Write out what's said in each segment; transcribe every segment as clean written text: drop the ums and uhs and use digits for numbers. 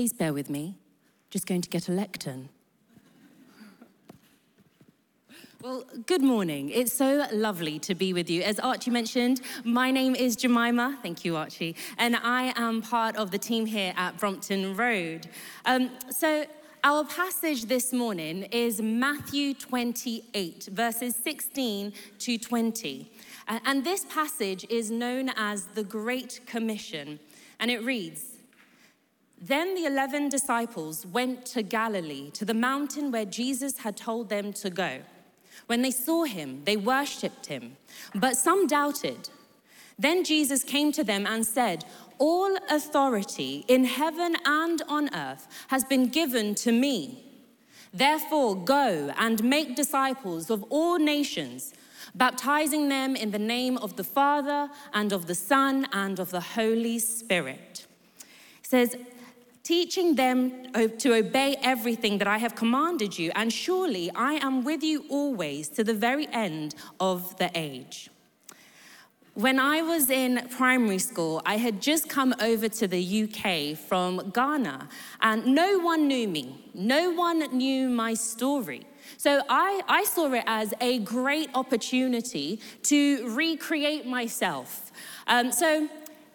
Please bear with me. Just going to get a lectern. Well, good morning. It's so lovely to be with you. As Archie mentioned, my name is Jemima. Thank you, Archie. And I am part of the team here at Brompton Road. So our passage this morning is Matthew 28, verses 16 to 20. And this passage is known as the Great Commission. And it reads, "Then the 11 disciples went to Galilee, to the mountain where Jesus had told them to go. When they saw him, they worshipped him, but some doubted. Then Jesus came to them and said, 'All authority in heaven and on earth has been given to me. Therefore, go and make disciples of all nations, baptizing them in the name of the Father and of the Son and of the Holy Spirit.'" It says, "Teaching them to obey everything that I have commanded you, and surely I am with you always to the very end of the age." When I was in primary school, I had just come over to the UK from Ghana, and no one knew me. No one knew my story. So I saw it as a great opportunity to recreate myself. So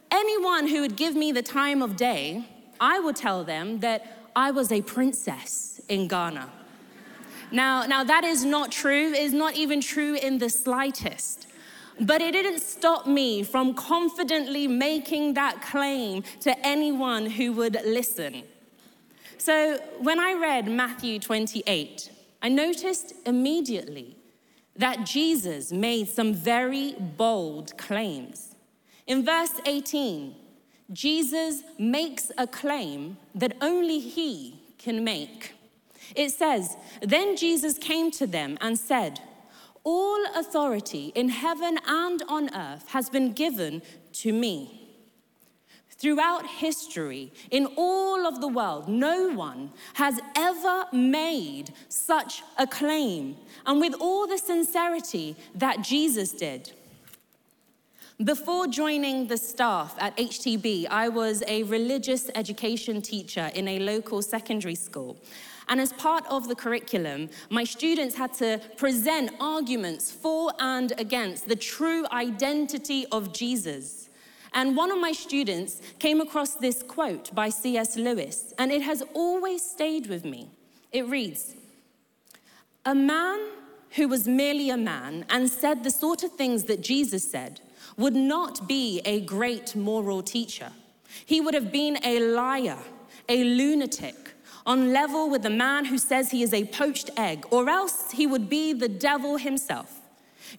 anyone who would give me the time of day, I would tell them that I was a princess in Ghana. Now that is not true. It is not even true in the slightest. But it didn't stop me from confidently making that claim to anyone who would listen. So when I read Matthew 28, I noticed immediately that Jesus made some very bold claims. In verse 18, Jesus makes a claim that only he can make. It says, "Then Jesus came to them and said, 'All authority in heaven and on earth has been given to me.'" Throughout history, in all of the world, no one has ever made such a claim, and with all the sincerity that Jesus did. Before joining the staff at HTB, I was a religious education teacher in a local secondary school. And as part of the curriculum, my students had to present arguments for and against the true identity of Jesus. And one of my students came across this quote by C.S. Lewis, and it has always stayed with me. It reads, "A man who was merely a man and said the sort of things that Jesus said would not be a great moral teacher. He would have been a liar, a lunatic, on level with the man who says he is a poached egg, or else he would be the devil himself.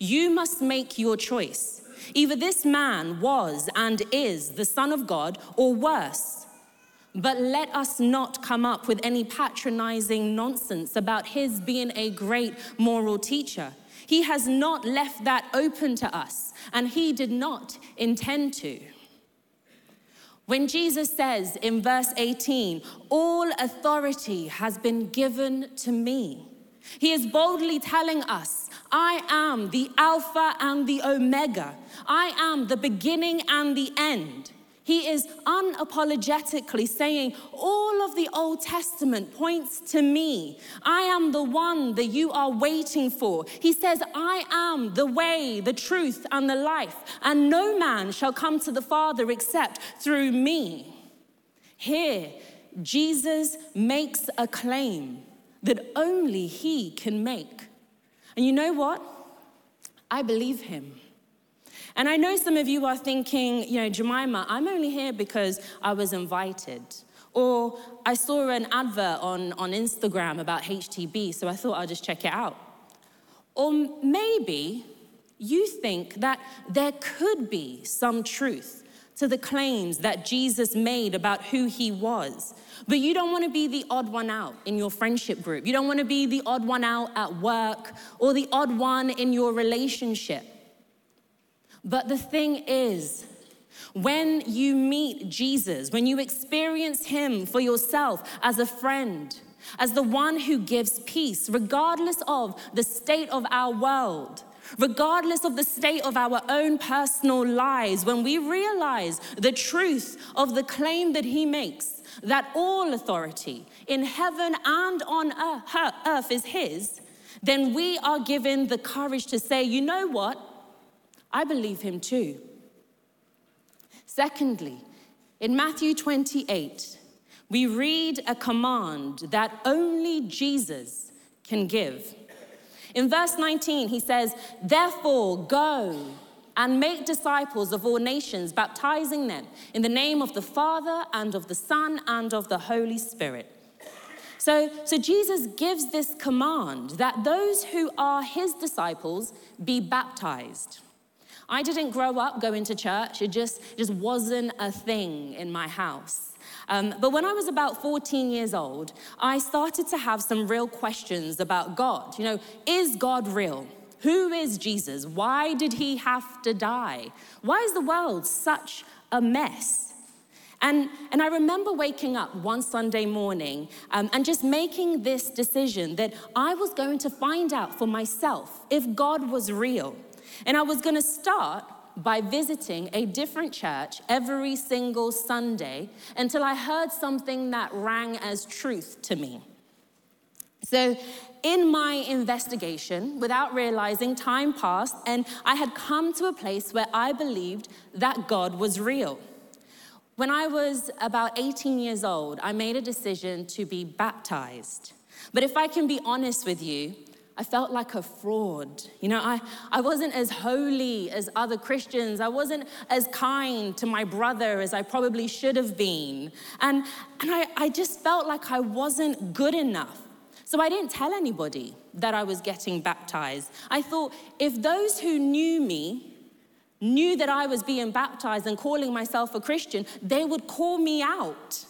You must make your choice. Either this man was and is the Son of God, or worse. But let us not come up with any patronizing nonsense about his being a great moral teacher. He has not left that open to us, and he did not intend to." When Jesus says in verse 18, "All authority has been given to me," he is boldly telling us, I am the Alpha and the Omega. I am the beginning and the end. He is unapologetically saying, all of the Old Testament points to me. I am the one that you are waiting for. He says, I am the way, the truth, and the life, and no man shall come to the Father except through me. Here, Jesus makes a claim that only he can make. And you know what? I believe him. And I know some of you are thinking, Jemima, I'm only here because I was invited. Or I saw an advert on Instagram about HTB, so I thought I'll just check it out. Or maybe you think that there could be some truth to the claims that Jesus made about who he was. But you don't want to be the odd one out in your friendship group. You don't want to be the odd one out at work or the odd one in your relationship. But the thing is, when you meet Jesus, when you experience him for yourself as a friend, as the one who gives peace, regardless of the state of our world, regardless of the state of our own personal lives, when we realize the truth of the claim that he makes, that all authority in heaven and on earth is his, then we are given the courage to say, you know what? I believe him too. Secondly, in Matthew 28, we read a command that only Jesus can give. In verse 19, he says, therefore go and make disciples of all nations, baptizing them in the name of the Father and of the Son and of the Holy Spirit. So Jesus gives this command that those who are his disciples be baptized. I didn't grow up going to church. It just wasn't a thing in my house. But when I was about 14 years old, I started to have some real questions about God. You know, is God real? Who is Jesus? Why did he have to die? Why is the world such a mess? And I remember waking up one Sunday morning and just making this decision that I was going to find out for myself if God was real. And I was going to start by visiting a different church every single Sunday until I heard something that rang as truth to me. So in my investigation, without realizing, time passed, and I had come to a place where I believed that God was real. When I was about 18 years old, I made a decision to be baptized. But if I can be honest with you, I felt like a fraud. You know, I wasn't as holy as other Christians. I wasn't as kind to my brother as I probably should have been. And I just felt like I wasn't good enough. So I didn't tell anybody that I was getting baptized. I thought, if those who knew me knew that I was being baptized and calling myself a Christian, they would call me out.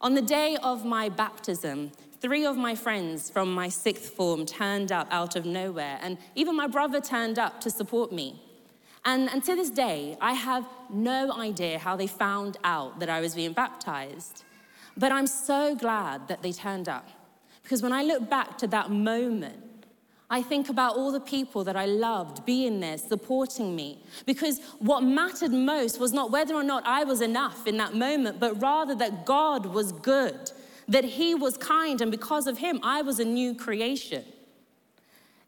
On the day of my baptism, 3 of my friends from my 6th form turned up out of nowhere, and even my brother turned up to support me. And to this day, I have no idea how they found out that I was being baptized. But I'm so glad that they turned up, because when I look back to that moment, I think about all the people that I loved being there, supporting me, because what mattered most was not whether or not I was enough in that moment, but rather that God was good, that he was kind, and because of him, I was a new creation.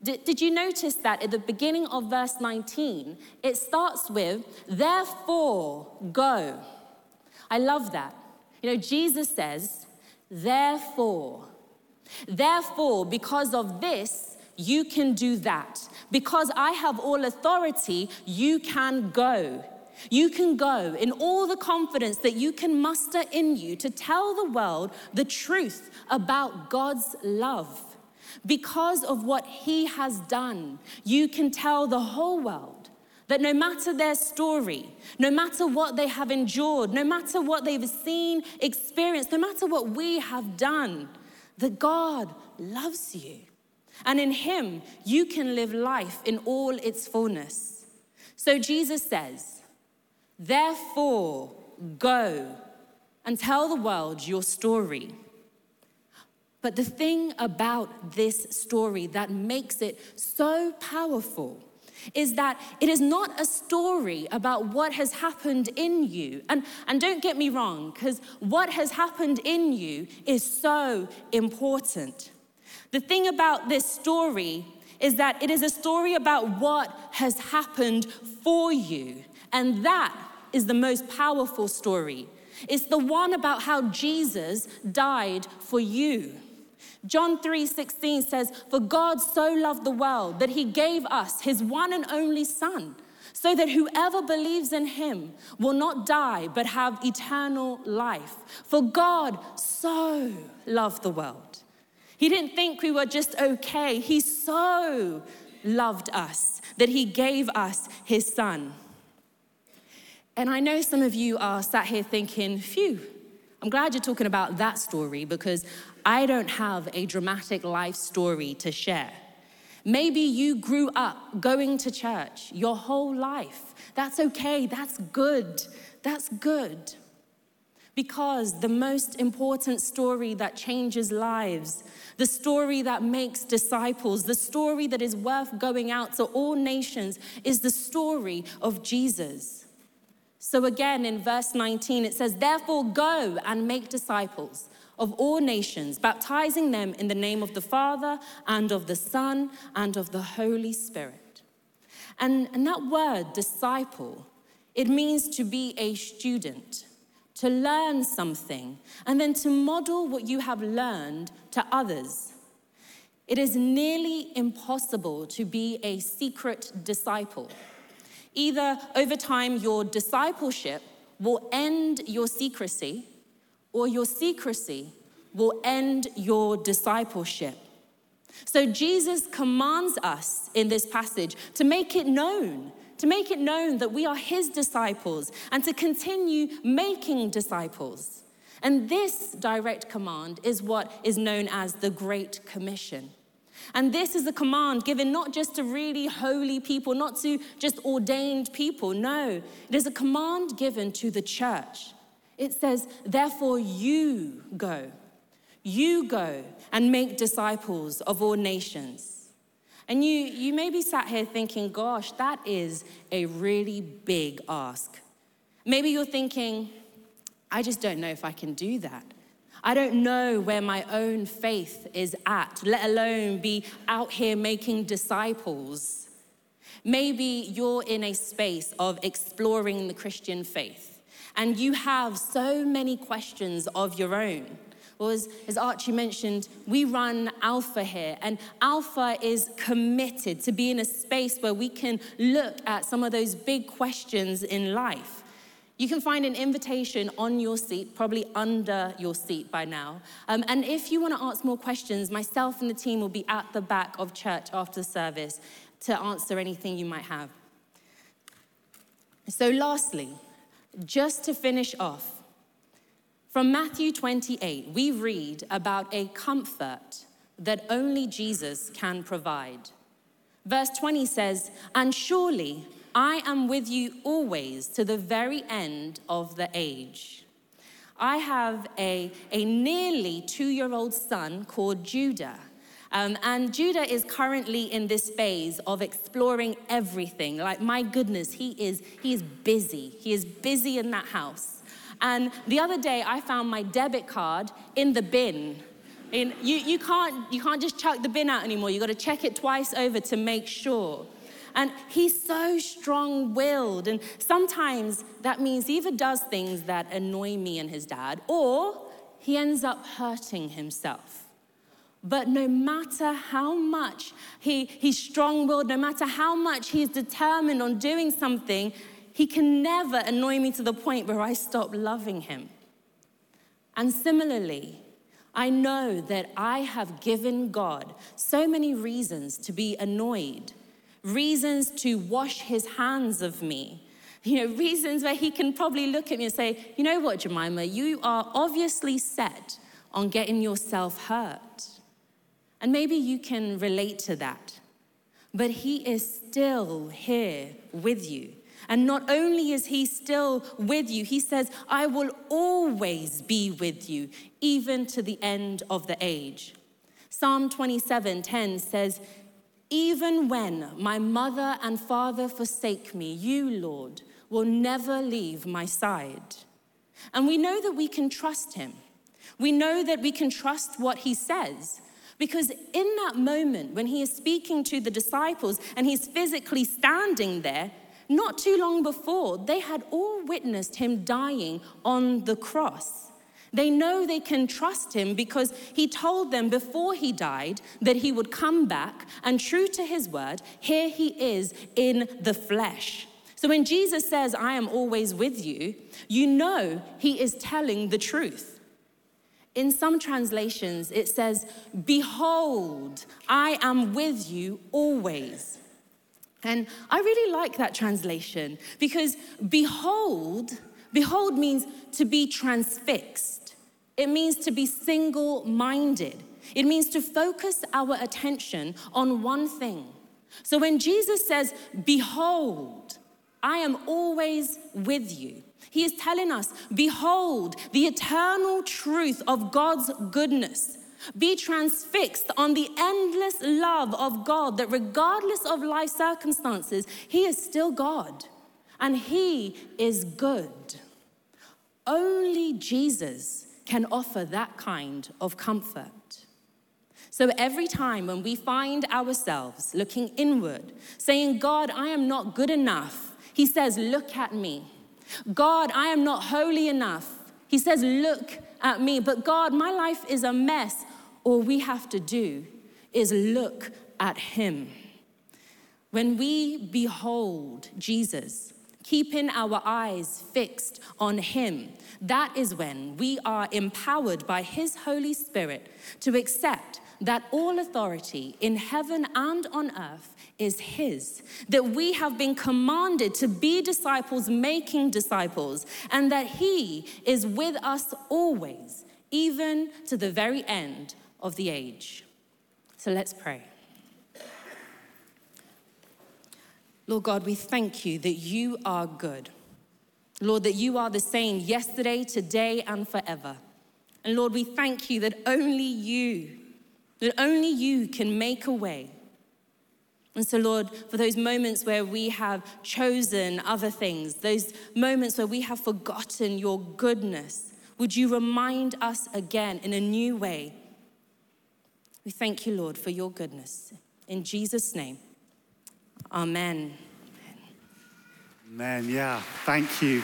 Did you notice that at the beginning of verse 19, it starts with, therefore, go. I love that. You know, Jesus says, therefore. Therefore, because of this, you can do that. Because I have all authority, you can go. You can go in all the confidence that you can muster in you to tell the world the truth about God's love. Because of what he has done, you can tell the whole world that no matter their story, no matter what they have endured, no matter what they've seen, experienced, no matter what we have done, that God loves you. And in him, you can live life in all its fullness. So Jesus says, therefore, go and tell the world your story. But the thing about this story that makes it so powerful is that it is not a story about what has happened in you. And don't get me wrong, because what has happened in you is so important. The thing about this story is that it is a story about what has happened for you. And that is the most powerful story. It's the one about how Jesus died for you. John 3:16 says, for God so loved the world that he gave us his one and only Son, so that whoever believes in him will not die but have eternal life. For God so loved the world. He didn't think we were just okay. He so loved us that he gave us his Son. And I know some of you are sat here thinking, phew, I'm glad you're talking about that story, because I don't have a dramatic life story to share. Maybe you grew up going to church your whole life. That's okay, that's good. Because the most important story that changes lives, the story that makes disciples, the story that is worth going out to all nations is the story of Jesus. So again, in verse 19, it says, "Therefore go and make disciples of all nations, baptizing them in the name of the Father and of the Son and of the Holy Spirit." And that word, disciple, it means to be a student, to learn something, and then to model what you have learned to others. It is nearly impossible to be a secret disciple. Either over time your discipleship will end your secrecy, or your secrecy will end your discipleship. So Jesus commands us in this passage to make it known, that we are his disciples and to continue making disciples. And this direct command is what is known as the Great Commission. And this is a command given not just to really holy people, not to just ordained people. No, it is a command given to the church. It says, "Therefore you go and make disciples of all nations." And you may be sat here thinking, gosh, that is a really big ask. Maybe you're thinking, I just don't know if I can do that. I don't know where my own faith is at, let alone be out here making disciples. Maybe you're in a space of exploring the Christian faith, and you have so many questions of your own. Well, as Archie mentioned, we run Alpha here, and Alpha is committed to be in a space where we can look at some of those big questions in life. You can find an invitation on your seat, probably under your seat by now. And if you want to ask more questions, myself and the team will be at the back of church after the service to answer anything you might have. So lastly, just to finish off, from Matthew 28, we read about a comfort that only Jesus can provide. Verse 20 says, "And surely I am with you always to the very end of the age." I have a nearly 2-year-old son called Judah. And Judah is currently in this phase of exploring everything. Like, my goodness, he is busy. He is busy in that house. And the other day, I found my debit card in the bin. And you can't just chuck the bin out anymore. You've got to check it twice over to make sure. And he's so strong-willed. And sometimes that means he either does things that annoy me and his dad, or he ends up hurting himself. But no matter how much he's strong-willed, no matter how much he's determined on doing something, he can never annoy me to the point where I stop loving him. And similarly, I know that I have given God so many reasons to be annoyed, reasons to wash his hands of me, reasons where he can probably look at me and say, you know what, Jemima, you are obviously set on getting yourself hurt. And maybe you can relate to that, but he is still here with you. And not only is he still with you, he says, I will always be with you, even to the end of the age. Psalm 27:10 says, even when my mother and father forsake me, you, Lord, will never leave my side. And we know that we can trust him. We know that we can trust what he says. Because in that moment, when he is speaking to the disciples and he's physically standing there, not too long before, they had all witnessed him dying on the cross. They know they can trust him because he told them before he died that he would come back, and true to his word, here he is in the flesh. So when Jesus says, I am always with you, you know he is telling the truth. In some translations, it says, behold, I am with you always. And I really like that translation because behold means to be transfixed. It means to be single-minded. It means to focus our attention on one thing. So when Jesus says, behold, I am always with you. He is telling us, behold the eternal truth of God's goodness. Be transfixed on the endless love of God, that regardless of life circumstances, he is still God and he is good. Only Jesus can offer that kind of comfort. So every time when we find ourselves looking inward, saying, God, I am not good enough, he says, look at me. God, I am not holy enough. He says, look at me. But God, my life is a mess. All we have to do is look at him. When we behold Jesus, keeping our eyes fixed on him, that is when we are empowered by his Holy Spirit to accept that all authority in heaven and on earth is his, that we have been commanded to be disciples making disciples, and that he is with us always, even to the very end of the age. So let's pray. Lord God, we thank you that you are good. Lord, that you are the same yesterday, today, and forever. And Lord, we thank you that only you can make a way. And so, Lord, for those moments where we have chosen other things, those moments where we have forgotten your goodness, would you remind us again in a new way? We thank you, Lord, for your goodness. In Jesus' name, amen. Amen, yeah, thank you.